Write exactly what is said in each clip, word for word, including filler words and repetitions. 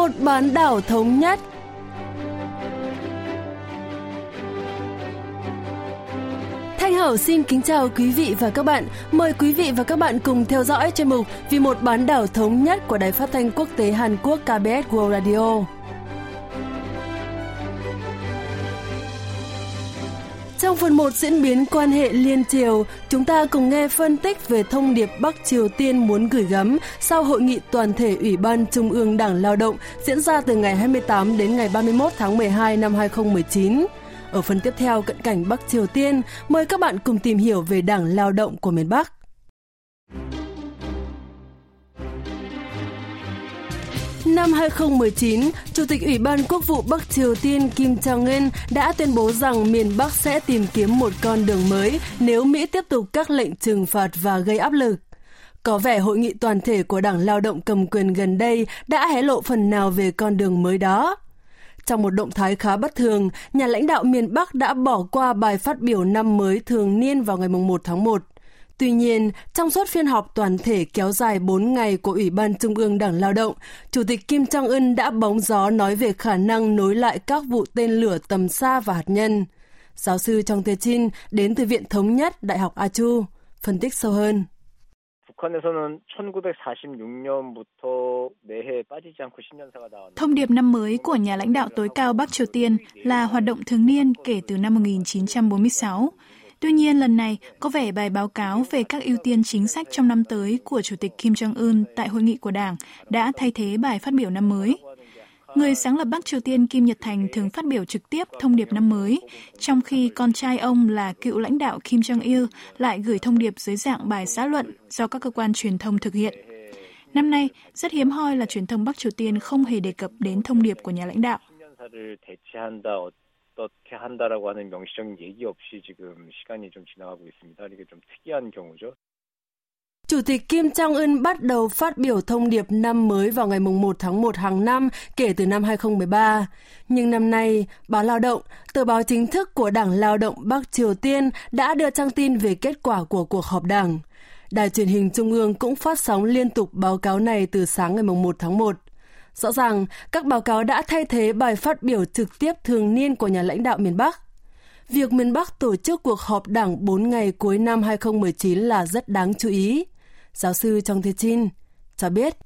một bán đảo thống nhất. Thanh Hảo xin kính chào quý vị và các bạn. Mời quý vị và các bạn cùng theo dõi chuyên mục Vì một bán đảo thống nhất của Đài Phát thanh Quốc tế Hàn Quốc ca bê ét World Radio. Trong phần một diễn biến quan hệ liên Triều, chúng ta cùng nghe phân tích về thông điệp Bắc Triều Tiên muốn gửi gắm sau hội nghị toàn thể Ủy ban Trung ương Đảng Lao động diễn ra từ ngày hai mươi tám đến ngày ba mươi mốt tháng mười hai năm hai không một chín. Ở phần tiếp theo cận cảnh Bắc Triều Tiên, mời các bạn cùng tìm hiểu về Đảng Lao động của miền Bắc. Năm hai không một chín, Chủ tịch Ủy ban Quốc vụ Bắc Triều Tiên Kim Jong-un đã tuyên bố rằng miền Bắc sẽ tìm kiếm một con đường mới nếu Mỹ tiếp tục các lệnh trừng phạt và gây áp lực. Có vẻ hội nghị toàn thể của Đảng Lao động cầm quyền gần đây đã hé lộ phần nào về con đường mới đó. Trong một động thái khá bất thường, nhà lãnh đạo miền Bắc đã bỏ qua bài phát biểu năm mới thường niên vào ngày một tháng một. Tuy nhiên, trong suốt phiên họp toàn thể kéo dài bốn ngày của Ủy ban Trung ương Đảng Lao động, Chủ tịch Kim Jong-un đã bóng gió nói về khả năng nối lại các vụ tên lửa tầm xa và hạt nhân. Giáo sư Jong Tae-jin đến từ Viện Thống nhất Đại học Ajou phân tích sâu hơn. Thông điệp năm mới của nhà lãnh đạo tối cao Bắc Triều Tiên là hoạt động thường niên kể từ năm một nghìn chín trăm bốn mươi sáu. Tuy nhiên, lần này có vẻ bài báo cáo về các ưu tiên chính sách trong năm tới của Chủ tịch Kim Jong-un tại hội nghị của Đảng đã thay thế bài phát biểu năm mới. Người sáng lập Bắc Triều Tiên Kim Nhật Thành thường phát biểu trực tiếp thông điệp năm mới, trong khi con trai ông là cựu lãnh đạo Kim Jong-il lại gửi thông điệp dưới dạng bài xã luận do các cơ quan truyền thông thực hiện. Năm nay, rất hiếm hoi là truyền thông Bắc Triều Tiên không hề đề cập đến thông điệp của nhà lãnh đạo. Chủ tịch Kim Jong-un bắt đầu phát biểu thông điệp năm mới vào ngày một tháng một hàng năm kể từ năm hai không một ba. Nhưng năm nay, báo Lao động, tờ báo chính thức của Đảng Lao động Bắc Triều Tiên đã đưa trang tin về kết quả của cuộc họp Đảng. Đài truyền hình Trung ương cũng phát sóng liên tục báo cáo này từ sáng ngày một tháng một. Rõ ràng, các báo cáo đã thay thế bài phát biểu trực tiếp thường niên của nhà lãnh đạo miền Bắc. Việc miền Bắc tổ chức cuộc họp Đảng bốn ngày cuối năm hai không một chín là rất đáng chú ý. Giáo sư Trương Thế Trinh cho biết.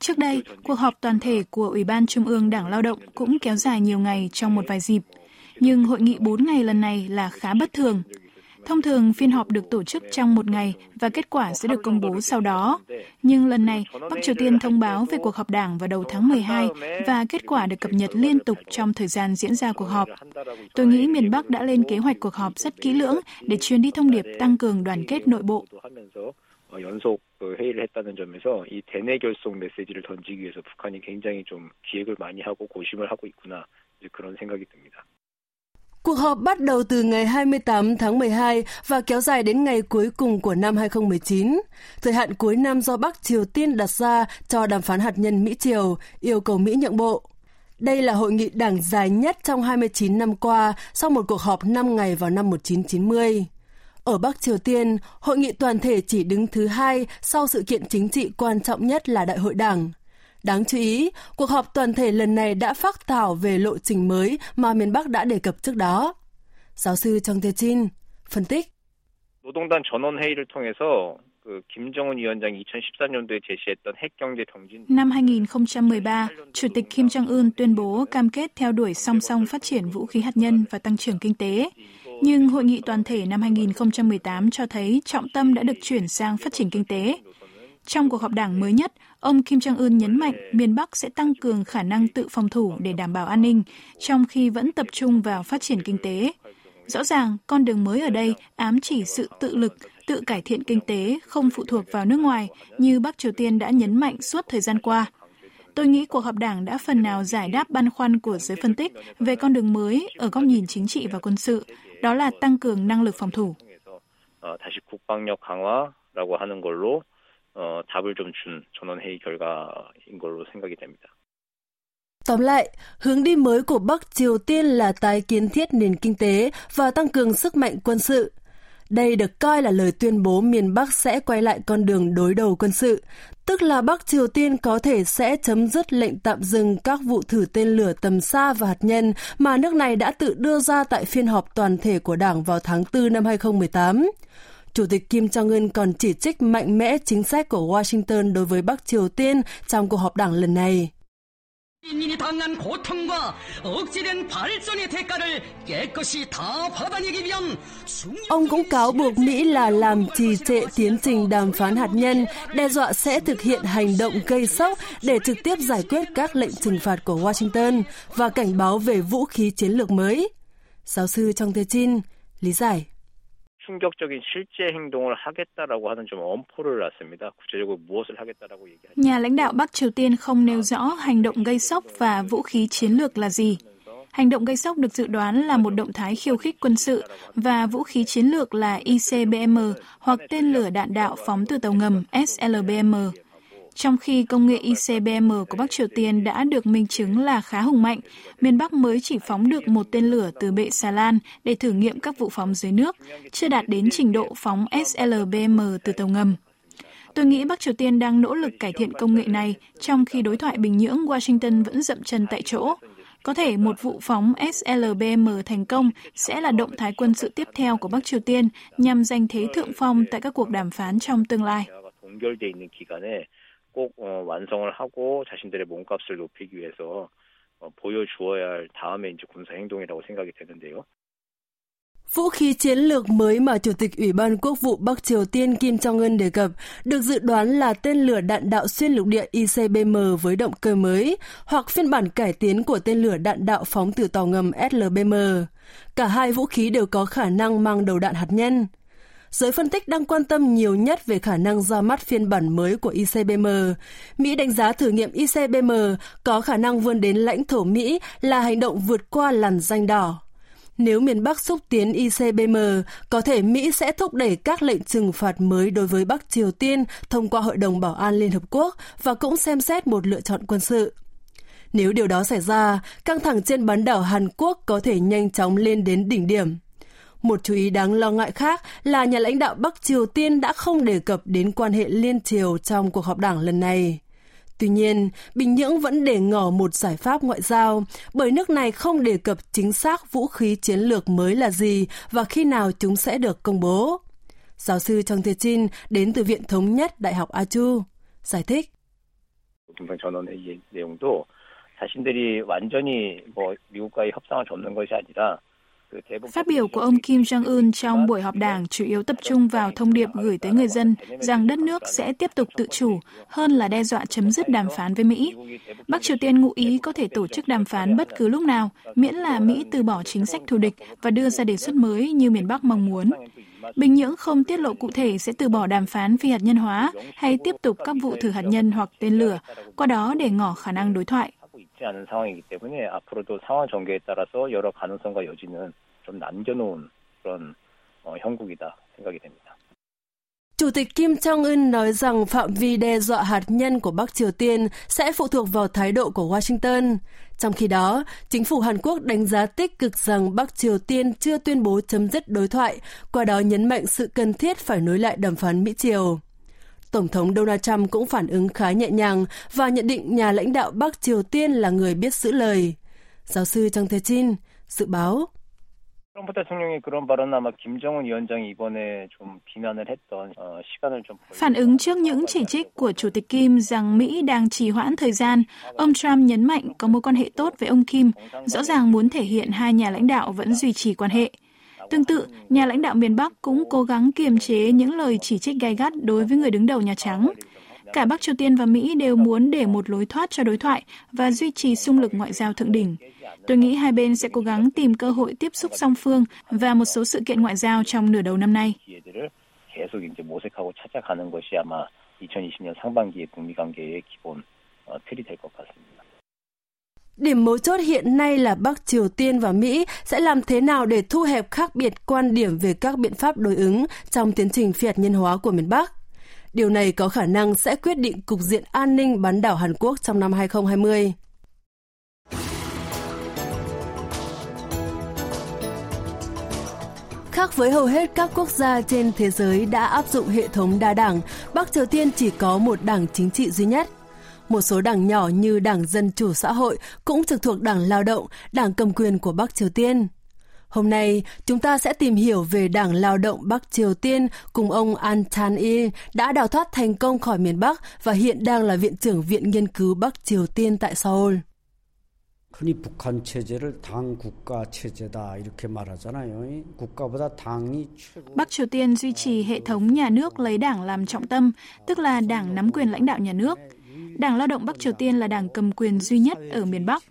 Trước đây, cuộc họp toàn thể của Ủy ban Trung ương Đảng Lao động cũng kéo dài nhiều ngày trong một vài dịp. Nhưng hội nghị bốn ngày lần này là khá bất thường. Thông thường, phiên họp được tổ chức trong một ngày và kết quả sẽ được công bố sau đó. Nhưng lần này, Bắc Triều Tiên thông báo về cuộc họp Đảng vào đầu tháng mười hai và kết quả được cập nhật liên tục trong thời gian diễn ra cuộc họp. Tôi nghĩ miền Bắc đã lên kế hoạch cuộc họp rất kỹ lưỡng để truyền đi thông điệp tăng cường đoàn kết nội bộ. Cuộc họp bắt đầu từ ngày hai mươi tám tháng mười hai và kéo dài đến ngày cuối cùng của năm hai không một chín. Thời hạn cuối năm do Bắc Triều Tiên đặt ra cho đàm phán hạt nhân Mỹ-Triều, yêu cầu Mỹ nhượng bộ. Đây là hội nghị Đảng dài nhất trong hai mươi chín năm qua sau một cuộc họp năm ngày vào năm một nghìn chín trăm chín mươi. Ở Bắc Triều Tiên, hội nghị toàn thể chỉ đứng thứ hai sau sự kiện chính trị quan trọng nhất là Đại hội Đảng. Đáng chú ý, cuộc họp toàn thể lần này đã phác thảo về lộ trình mới mà miền Bắc đã đề cập trước đó. Giáo sư Jong Tae-jin phân tích. Năm hai không một ba, Chủ tịch Kim Jong-un tuyên bố cam kết theo đuổi song song phát triển vũ khí hạt nhân và tăng trưởng kinh tế. Nhưng hội nghị toàn thể năm hai không một tám cho thấy trọng tâm đã được chuyển sang phát triển kinh tế. Trong cuộc họp Đảng mới nhất, ông Kim Jong-un nhấn mạnh miền Bắc sẽ tăng cường khả năng tự phòng thủ để đảm bảo an ninh, trong khi vẫn tập trung vào phát triển kinh tế. Rõ ràng, con đường mới ở đây ám chỉ sự tự lực, tự cải thiện kinh tế, không phụ thuộc vào nước ngoài như Bắc Triều Tiên đã nhấn mạnh suốt thời gian qua. Tôi nghĩ cuộc họp Đảng đã phần nào giải đáp băn khoăn của giới phân tích về con đường mới ở góc nhìn chính trị và quân sự, đó là tăng cường năng lực phòng thủ. Tóm lại, hướng đi mới của Bắc Triều Tiên là tái kiến thiết nền kinh tế và tăng cường sức mạnh quân sự. Đây được coi là lời tuyên bố miền Bắc sẽ quay lại con đường đối đầu quân sự, tức là Bắc Triều Tiên có thể sẽ chấm dứt lệnh tạm dừng các vụ thử tên lửa tầm xa và hạt nhân mà nước này đã tự đưa ra tại phiên họp toàn thể của Đảng vào tháng tư năm hai nghìn không trăm mười tám. Chủ tịch Kim Jong-un còn chỉ trích mạnh mẽ chính sách của Washington đối với Bắc Triều Tiên trong cuộc họp Đảng lần này. Ông cũng cáo buộc Mỹ là làm trì trệ tiến trình đàm phán hạt nhân, đe dọa sẽ thực hiện hành động gây sốc để trực tiếp giải quyết các lệnh trừng phạt của Washington và cảnh báo về vũ khí chiến lược mới. Giáo sư Jong Tae-jin lý giải. Nhà lãnh đạo Bắc Triều Tiên không nêu rõ hành động gây sốc và vũ khí chiến lược là gì. Hành động gây sốc được dự đoán là một động thái khiêu khích quân sự và vũ khí chiến lược là I C B M hoặc tên lửa đạn đạo phóng từ tàu ngầm S L B M. Trong khi công nghệ I C B M của Bắc Triều Tiên đã được minh chứng là khá hùng mạnh, miền Bắc mới chỉ phóng được một tên lửa từ bệ xà lan để thử nghiệm các vụ phóng dưới nước, chưa đạt đến trình độ phóng S L B M từ tàu ngầm. Tôi nghĩ Bắc Triều Tiên đang nỗ lực cải thiện công nghệ này, trong khi đối thoại Bình Nhưỡng, Washington vẫn dậm chân tại chỗ. Có thể một vụ phóng S L B M thành công sẽ là động thái quân sự tiếp theo của Bắc Triều Tiên nhằm giành thế thượng phong tại các cuộc đàm phán trong tương lai. 꼭 완성을 하고 자신들의 몸값을 높이기 위해서 보여주어야 할 다음에 이제 군사 행동이라고 생각이 되는데요. Vũ khí chiến lược mới mà Chủ tịch Ủy ban Quốc vụ Bắc Triều Tiên Kim Jong-un đề cập được dự đoán là tên lửa đạn đạo xuyên lục địa I C B M với động cơ mới hoặc phiên bản cải tiến của tên lửa đạn đạo phóng từ tàu ngầm S L B M. Cả hai vũ khí đều có khả năng mang đầu đạn hạt nhân. Giới phân tích đang quan tâm nhiều nhất về khả năng ra mắt phiên bản mới của I C B M. Mỹ đánh giá thử nghiệm I C B M có khả năng vươn đến lãnh thổ Mỹ là hành động vượt qua làn ranh đỏ. Nếu miền Bắc xúc tiến I C B M, có thể Mỹ sẽ thúc đẩy các lệnh trừng phạt mới đối với Bắc Triều Tiên thông qua Hội đồng Bảo an Liên Hợp Quốc và cũng xem xét một lựa chọn quân sự. Nếu điều đó xảy ra, căng thẳng trên bán đảo Hàn Quốc có thể nhanh chóng lên đến đỉnh điểm. Một chú ý đáng lo ngại khác là nhà lãnh đạo Bắc Triều Tiên đã không đề cập đến quan hệ liên triều trong cuộc họp Đảng lần này. Tuy nhiên, Bình Nhưỡng vẫn để ngỏ một giải pháp ngoại giao, bởi nước này không đề cập chính xác vũ khí chiến lược mới là gì và khi nào chúng sẽ được công bố. Giáo sư Trương Thế Trinh đến từ Viện Thống nhất Đại học Ajou giải thích. Phát biểu của ông Kim Jong-un trong buổi họp Đảng chủ yếu tập trung vào thông điệp gửi tới người dân rằng đất nước sẽ tiếp tục tự chủ hơn là đe dọa chấm dứt đàm phán với Mỹ. Bắc Triều Tiên ngụ ý có thể tổ chức đàm phán bất cứ lúc nào, miễn là Mỹ từ bỏ chính sách thù địch và đưa ra đề xuất mới như miền Bắc mong muốn. Bình Nhưỡng không tiết lộ cụ thể sẽ từ bỏ đàm phán phi hạt nhân hóa hay tiếp tục các vụ thử hạt nhân hoặc tên lửa, qua đó để ngỏ khả năng đối thoại. Chủ tịch Kim Jong-un nói rằng phạm vi đe dọa hạt nhân của Bắc Triều Tiên sẽ phụ thuộc vào thái độ của Washington. Trong khi đó, chính phủ Hàn Quốc đánh giá tích cực rằng Bắc Triều Tiên chưa tuyên bố chấm dứt đối thoại, qua đó nhấn mạnh sự cần thiết phải nối lại đàm phán Mỹ-Triều. Tổng thống Donald Trump cũng phản ứng khá nhẹ nhàng và nhận định nhà lãnh đạo Bắc Triều Tiên là người biết giữ lời. Giáo sư Jong Tae-jin dự báo. Phản ứng trước những chỉ trích của Chủ tịch Kim rằng Mỹ đang trì hoãn thời gian, ông Trump nhấn mạnh có mối quan hệ tốt với ông Kim, rõ ràng muốn thể hiện hai nhà lãnh đạo vẫn duy trì quan hệ. Tương tự, nhà lãnh đạo miền Bắc cũng cố gắng kiềm chế những lời chỉ trích gay gắt đối với người đứng đầu Nhà Trắng. Cả Bắc Triều Tiên và Mỹ đều muốn để một lối thoát cho đối thoại và duy trì xung lực ngoại giao thượng đỉnh. Tôi nghĩ hai bên sẽ cố gắng tìm cơ hội tiếp xúc song phương và một số sự kiện ngoại giao trong nửa đầu năm nay. Điểm mấu chốt hiện nay là Bắc Triều Tiên và Mỹ sẽ làm thế nào để thu hẹp khác biệt quan điểm về các biện pháp đối ứng trong tiến trình phi hạt nhân hóa của miền Bắc. Điều này có khả năng sẽ quyết định cục diện an ninh bán đảo Hàn Quốc trong năm hai không hai không. khác với hầu hết các quốc gia trên thế giới đã áp dụng hệ thống đa đảng, Bắc Triều Tiên chỉ có một đảng chính trị duy nhất. Một số đảng nhỏ như Đảng Dân Chủ Xã hội cũng trực thuộc Đảng Lao động, đảng cầm quyền của Bắc Triều Tiên. Hôm nay, chúng ta sẽ tìm hiểu về Đảng Lao động Bắc Triều Tiên cùng ông An Tan-il đã đào thoát thành công khỏi miền Bắc và hiện đang là Viện trưởng Viện Nghiên cứu Bắc Triều Tiên tại Seoul. 흔히 북한 체제를 당 국가 체제다 이렇게 말하잖아요. 국가보다 당이 최고. Bắc Triều Tiên duy trì hệ thống nhà nước lấy đảng làm trọng tâm, tức là đảng nắm quyền lãnh đạo nhà nước. Đảng Lao động Bắc Triều Tiên là đảng cầm quyền duy nhất ở miền Bắc.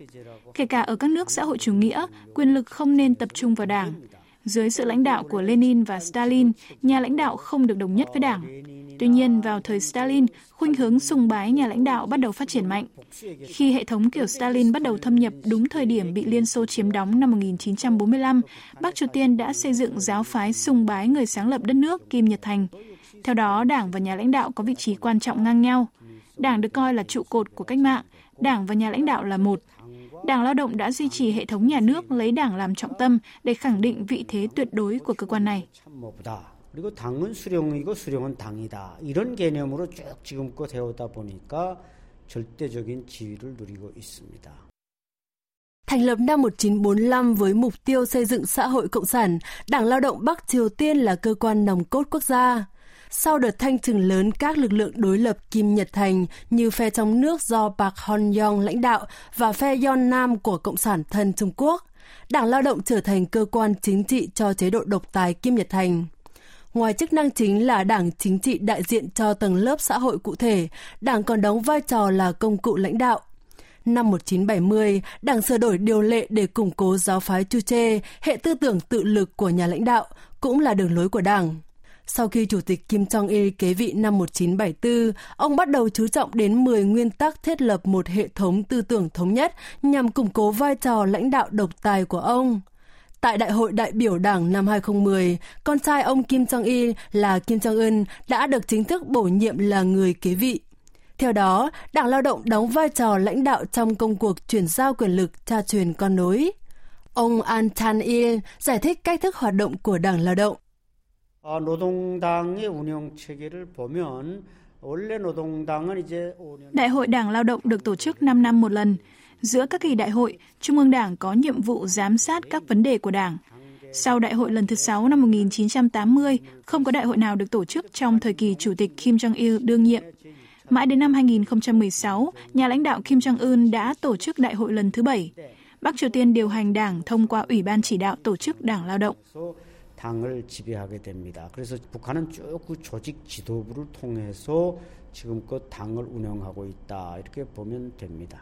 Kể cả ở các nước xã hội chủ nghĩa, quyền lực không nên tập trung vào đảng. Dưới sự lãnh đạo của Lenin và Stalin, nhà lãnh đạo không được đồng nhất với đảng. Tuy nhiên, vào thời Stalin, khuynh hướng sùng bái nhà lãnh đạo bắt đầu phát triển mạnh. Khi hệ thống kiểu Stalin bắt đầu thâm nhập đúng thời điểm bị Liên Xô chiếm đóng năm một chín bốn lăm, Bắc Triều Tiên đã xây dựng giáo phái sùng bái người sáng lập đất nước Kim Nhật Thành. Theo đó, đảng và nhà lãnh đạo có vị trí quan trọng ngang nhau. Đảng được coi là trụ cột của cách mạng, đảng và nhà lãnh đạo là một. Đảng Lao động đã duy trì hệ thống nhà nước lấy đảng làm trọng tâm để khẳng định vị thế tuyệt đối của cơ quan này. Thành lập năm một chín bốn lăm với mục tiêu xây dựng xã hội cộng sản, Đảng Lao động Bắc Triều Tiên là cơ quan nòng cốt quốc gia. Sau đợt thanh trừng lớn các lực lượng đối lập Kim Nhật Thành như phe trong nước do Park Hyon Yong lãnh đạo và phe Yong-nam của Cộng sản thân Trung Quốc, Đảng Lao động trở thành cơ quan chính trị cho chế độ độc tài Kim Nhật Thành. Ngoài chức năng chính là đảng chính trị đại diện cho tầng lớp xã hội cụ thể, đảng còn đóng vai trò là công cụ lãnh đạo. Năm một chín bảy mươi, đảng sửa đổi điều lệ để củng cố giáo phái Juche, hệ tư tưởng tự lực của nhà lãnh đạo, cũng là đường lối của đảng. Sau khi Chủ tịch Kim Jong-il kế vị năm một chín bảy tư, ông bắt đầu chú trọng đến mười nguyên tắc thiết lập một hệ thống tư tưởng thống nhất nhằm củng cố vai trò lãnh đạo độc tài của ông. Tại Đại hội đại biểu Đảng năm hai không một không, con trai ông Kim Jong-il là Kim Jong-un đã được chính thức bổ nhiệm là người kế vị. Theo đó, Đảng Lao động đóng vai trò lãnh đạo trong công cuộc chuyển giao quyền lực cha truyền con nối. Ông An Tan-il giải thích cách thức hoạt động của Đảng Lao động. Đại hội Đảng Lao động được tổ chức năm năm một lần. Giữa các kỳ đại hội, Trung ương Đảng có nhiệm vụ giám sát các vấn đề của Đảng. Sau đại hội lần thứ sáu năm một chín tám mươi, không có đại hội nào được tổ chức trong thời kỳ Chủ tịch Kim Jong-il đương nhiệm. Mãi đến năm hai không một sáu, nhà lãnh đạo Kim Jong-un đã tổ chức đại hội lần thứ bảy. Bắc Triều Tiên điều hành Đảng thông qua Ủy ban chỉ đạo tổ chức Đảng Lao động. 당을 지배하게 됩니다. 그래서 북한은 쭉 그 조직 지도부를 통해서 지금껏 당을 운영하고 있다. 이렇게 보면 됩니다.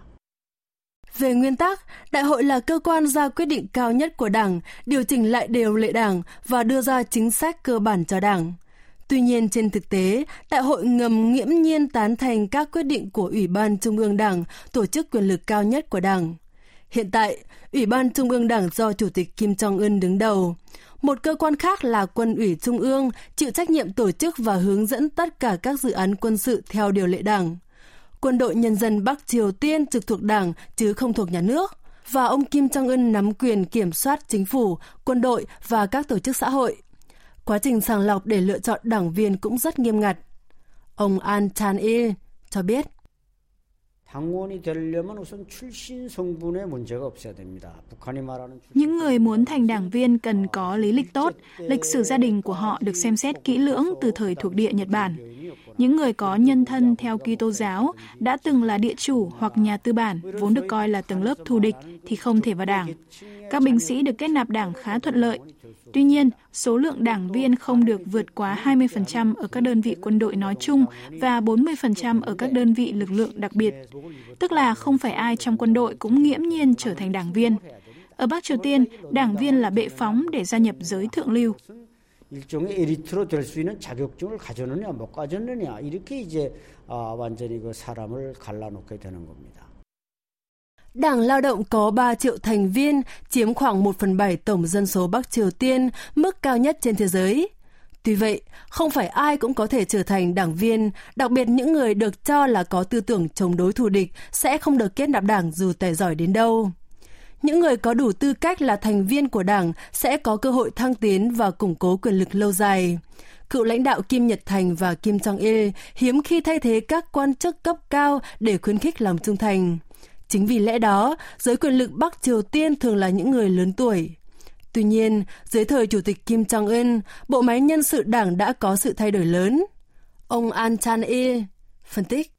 Về nguyên tắc, đại hội là cơ quan ra quyết định cao nhất của Đảng, điều chỉnh lại điều lệ Đảng và đưa ra chính sách cơ bản cho Đảng. Tuy nhiên trên thực tế, đại hội ngầm nghiễm nhiên tán thành các quyết định của Ủy ban Trung ương Đảng, tổ chức quyền lực cao nhất của Đảng. Hiện tại, Ủy ban Trung ương Đảng do Chủ tịch Kim Jong-un đứng đầu. Một cơ quan khác là Quân ủy Trung ương, chịu trách nhiệm tổ chức và hướng dẫn tất cả các dự án quân sự theo điều lệ Đảng. Quân đội Nhân dân Bắc Triều Tiên trực thuộc Đảng chứ không thuộc nhà nước, và ông Kim Jong-un nắm quyền kiểm soát chính phủ, quân đội và các tổ chức xã hội. Quá trình sàng lọc để lựa chọn đảng viên cũng rất nghiêm ngặt. Ông An Chan-il cho biết. Những người muốn thành đảng viên cần có lý lịch tốt, lịch sử gia đình của họ được xem xét kỹ lưỡng từ thời thuộc địa Nhật Bản. Những người có nhân thân theo Kitô giáo, đã từng là địa chủ hoặc nhà tư bản, vốn được coi là tầng lớp thù địch thì không thể vào đảng. Các binh sĩ được kết nạp đảng khá thuận lợi. Tuy nhiên, số lượng đảng viên không được vượt quá hai mươi phần trăm ở các đơn vị quân đội nói chung và bốn mươi phần trăm ở các đơn vị lực lượng đặc biệt. Tức là không phải ai trong quân đội cũng nghiễm nhiên trở thành đảng viên. Ở Bắc Triều Tiên, đảng viên là bệ phóng để gia nhập giới thượng lưu. Đảng Lao động có ba triệu thành viên, chiếm khoảng một phần bảy tổng dân số Bắc Triều Tiên, mức cao nhất trên thế giới. Tuy vậy, không phải ai cũng có thể trở thành đảng viên, đặc biệt những người được cho là có tư tưởng chống đối thù địch sẽ không được kết nạp đảng dù tài giỏi đến đâu. Những người có đủ tư cách là thành viên của Đảng sẽ có cơ hội thăng tiến và củng cố quyền lực lâu dài. Cựu lãnh đạo Kim Nhật Thành và Kim Jong-il hiếm khi thay thế các quan chức cấp cao để khuyến khích lòng trung thành. Chính vì lẽ đó, giới quyền lực Bắc Triều Tiên thường là những người lớn tuổi. Tuy nhiên, dưới thời Chủ tịch Kim Jong-un, bộ máy nhân sự Đảng đã có sự thay đổi lớn. Ông An Chan-il phân tích.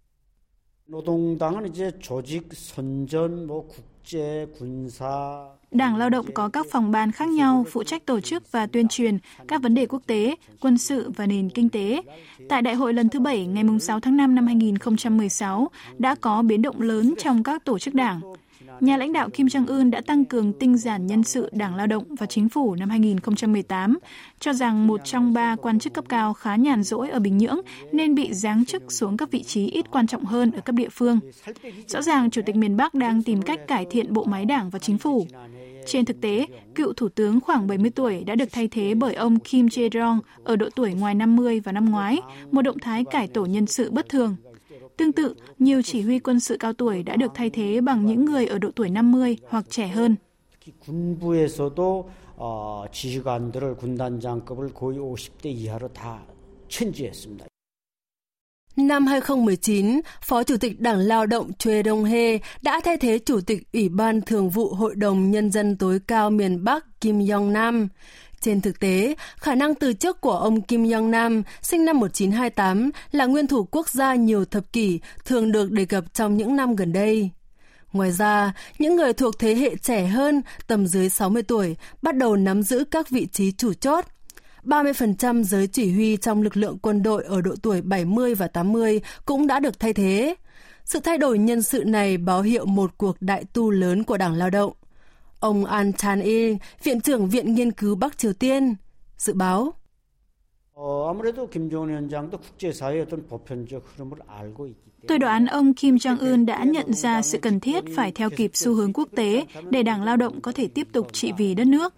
Đảng Lao động có các phòng ban khác nhau phụ trách tổ chức và tuyên truyền các vấn đề quốc tế, quân sự và nền kinh tế. Tại đại hội lần thứ bảy ngày sáu tháng năm năm hai nghìn không trăm mười sáu đã có biến động lớn trong các tổ chức đảng. Nhà lãnh đạo Kim Jong-un đã tăng cường tinh giản nhân sự Đảng Lao động và Chính phủ năm hai nghìn không trăm mười tám, cho rằng một trong ba quan chức cấp cao khá nhàn rỗi ở Bình Nhưỡng nên bị giáng chức xuống các vị trí ít quan trọng hơn ở các địa phương. Rõ ràng, Chủ tịch miền Bắc đang tìm cách cải thiện bộ máy Đảng và Chính phủ. Trên thực tế, cựu Thủ tướng khoảng bảy mươi tuổi đã được thay thế bởi ông Kim Jae-ryong ở độ tuổi ngoài năm mươi vào năm ngoái, một động thái cải tổ nhân sự bất thường. Tương tự, nhiều chỉ huy quân sự cao tuổi đã được thay thế bằng những người ở độ tuổi năm mươi hoặc trẻ hơn. Năm hai nghìn không trăm mười chín, Phó Chủ tịch Đảng Lao động Choe Ryong Hae đã thay thế Chủ tịch Ủy ban Thường vụ Hội đồng Nhân dân tối cao miền Bắc Kim Yong-nam. Trên thực tế, khả năng từ chức của ông Kim Yong-nam, sinh năm một nghìn chín trăm hai mươi tám, là nguyên thủ quốc gia nhiều thập kỷ, thường được đề cập trong những năm gần đây. Ngoài ra, những người thuộc thế hệ trẻ hơn, tầm dưới sáu mươi tuổi, bắt đầu nắm giữ các vị trí chủ chốt. ba mươi phần trăm giới chỉ huy trong lực lượng quân đội ở độ tuổi bảy mươi và tám mươi cũng đã được thay thế. Sự thay đổi nhân sự này báo hiệu một cuộc đại tu lớn của Đảng Lao động. Ông An Tan-il, Viện trưởng Viện Nghiên cứu Bắc Triều Tiên, dự báo. Tôi đoán ông Kim Jong-un đã nhận ra sự cần thiết phải theo kịp xu hướng quốc tế để Đảng Lao động có thể tiếp tục trị vì đất nước.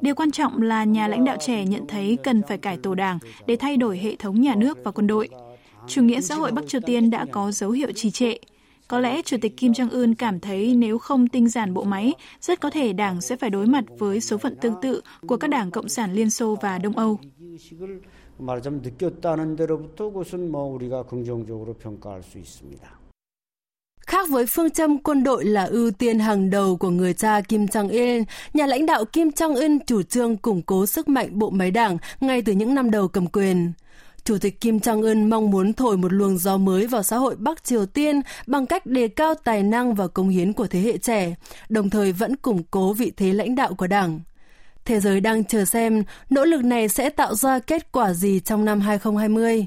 Điều quan trọng là nhà lãnh đạo trẻ nhận thấy cần phải cải tổ đảng để thay đổi hệ thống nhà nước và quân đội. Chủ nghĩa xã hội Bắc Triều Tiên đã có dấu hiệu trì trệ. Có lẽ Chủ tịch Kim Jong-un cảm thấy nếu không tinh giản bộ máy, rất có thể đảng sẽ phải đối mặt với số phận tương tự của các đảng Cộng sản Liên Xô và Đông Âu. Khác với phương châm quân đội là ưu tiên hàng đầu của người cha Kim Jong-il, nhà lãnh đạo Kim Jong-un chủ trương củng cố sức mạnh bộ máy đảng ngay từ những năm đầu cầm quyền. Chủ tịch Kim Jong-un mong muốn thổi một luồng gió mới vào xã hội Bắc Triều Tiên bằng cách đề cao tài năng và cống hiến của thế hệ trẻ, đồng thời vẫn củng cố vị thế lãnh đạo của đảng. Thế giới đang chờ xem nỗ lực này sẽ tạo ra kết quả gì trong năm hai nghìn không trăm hai mươi.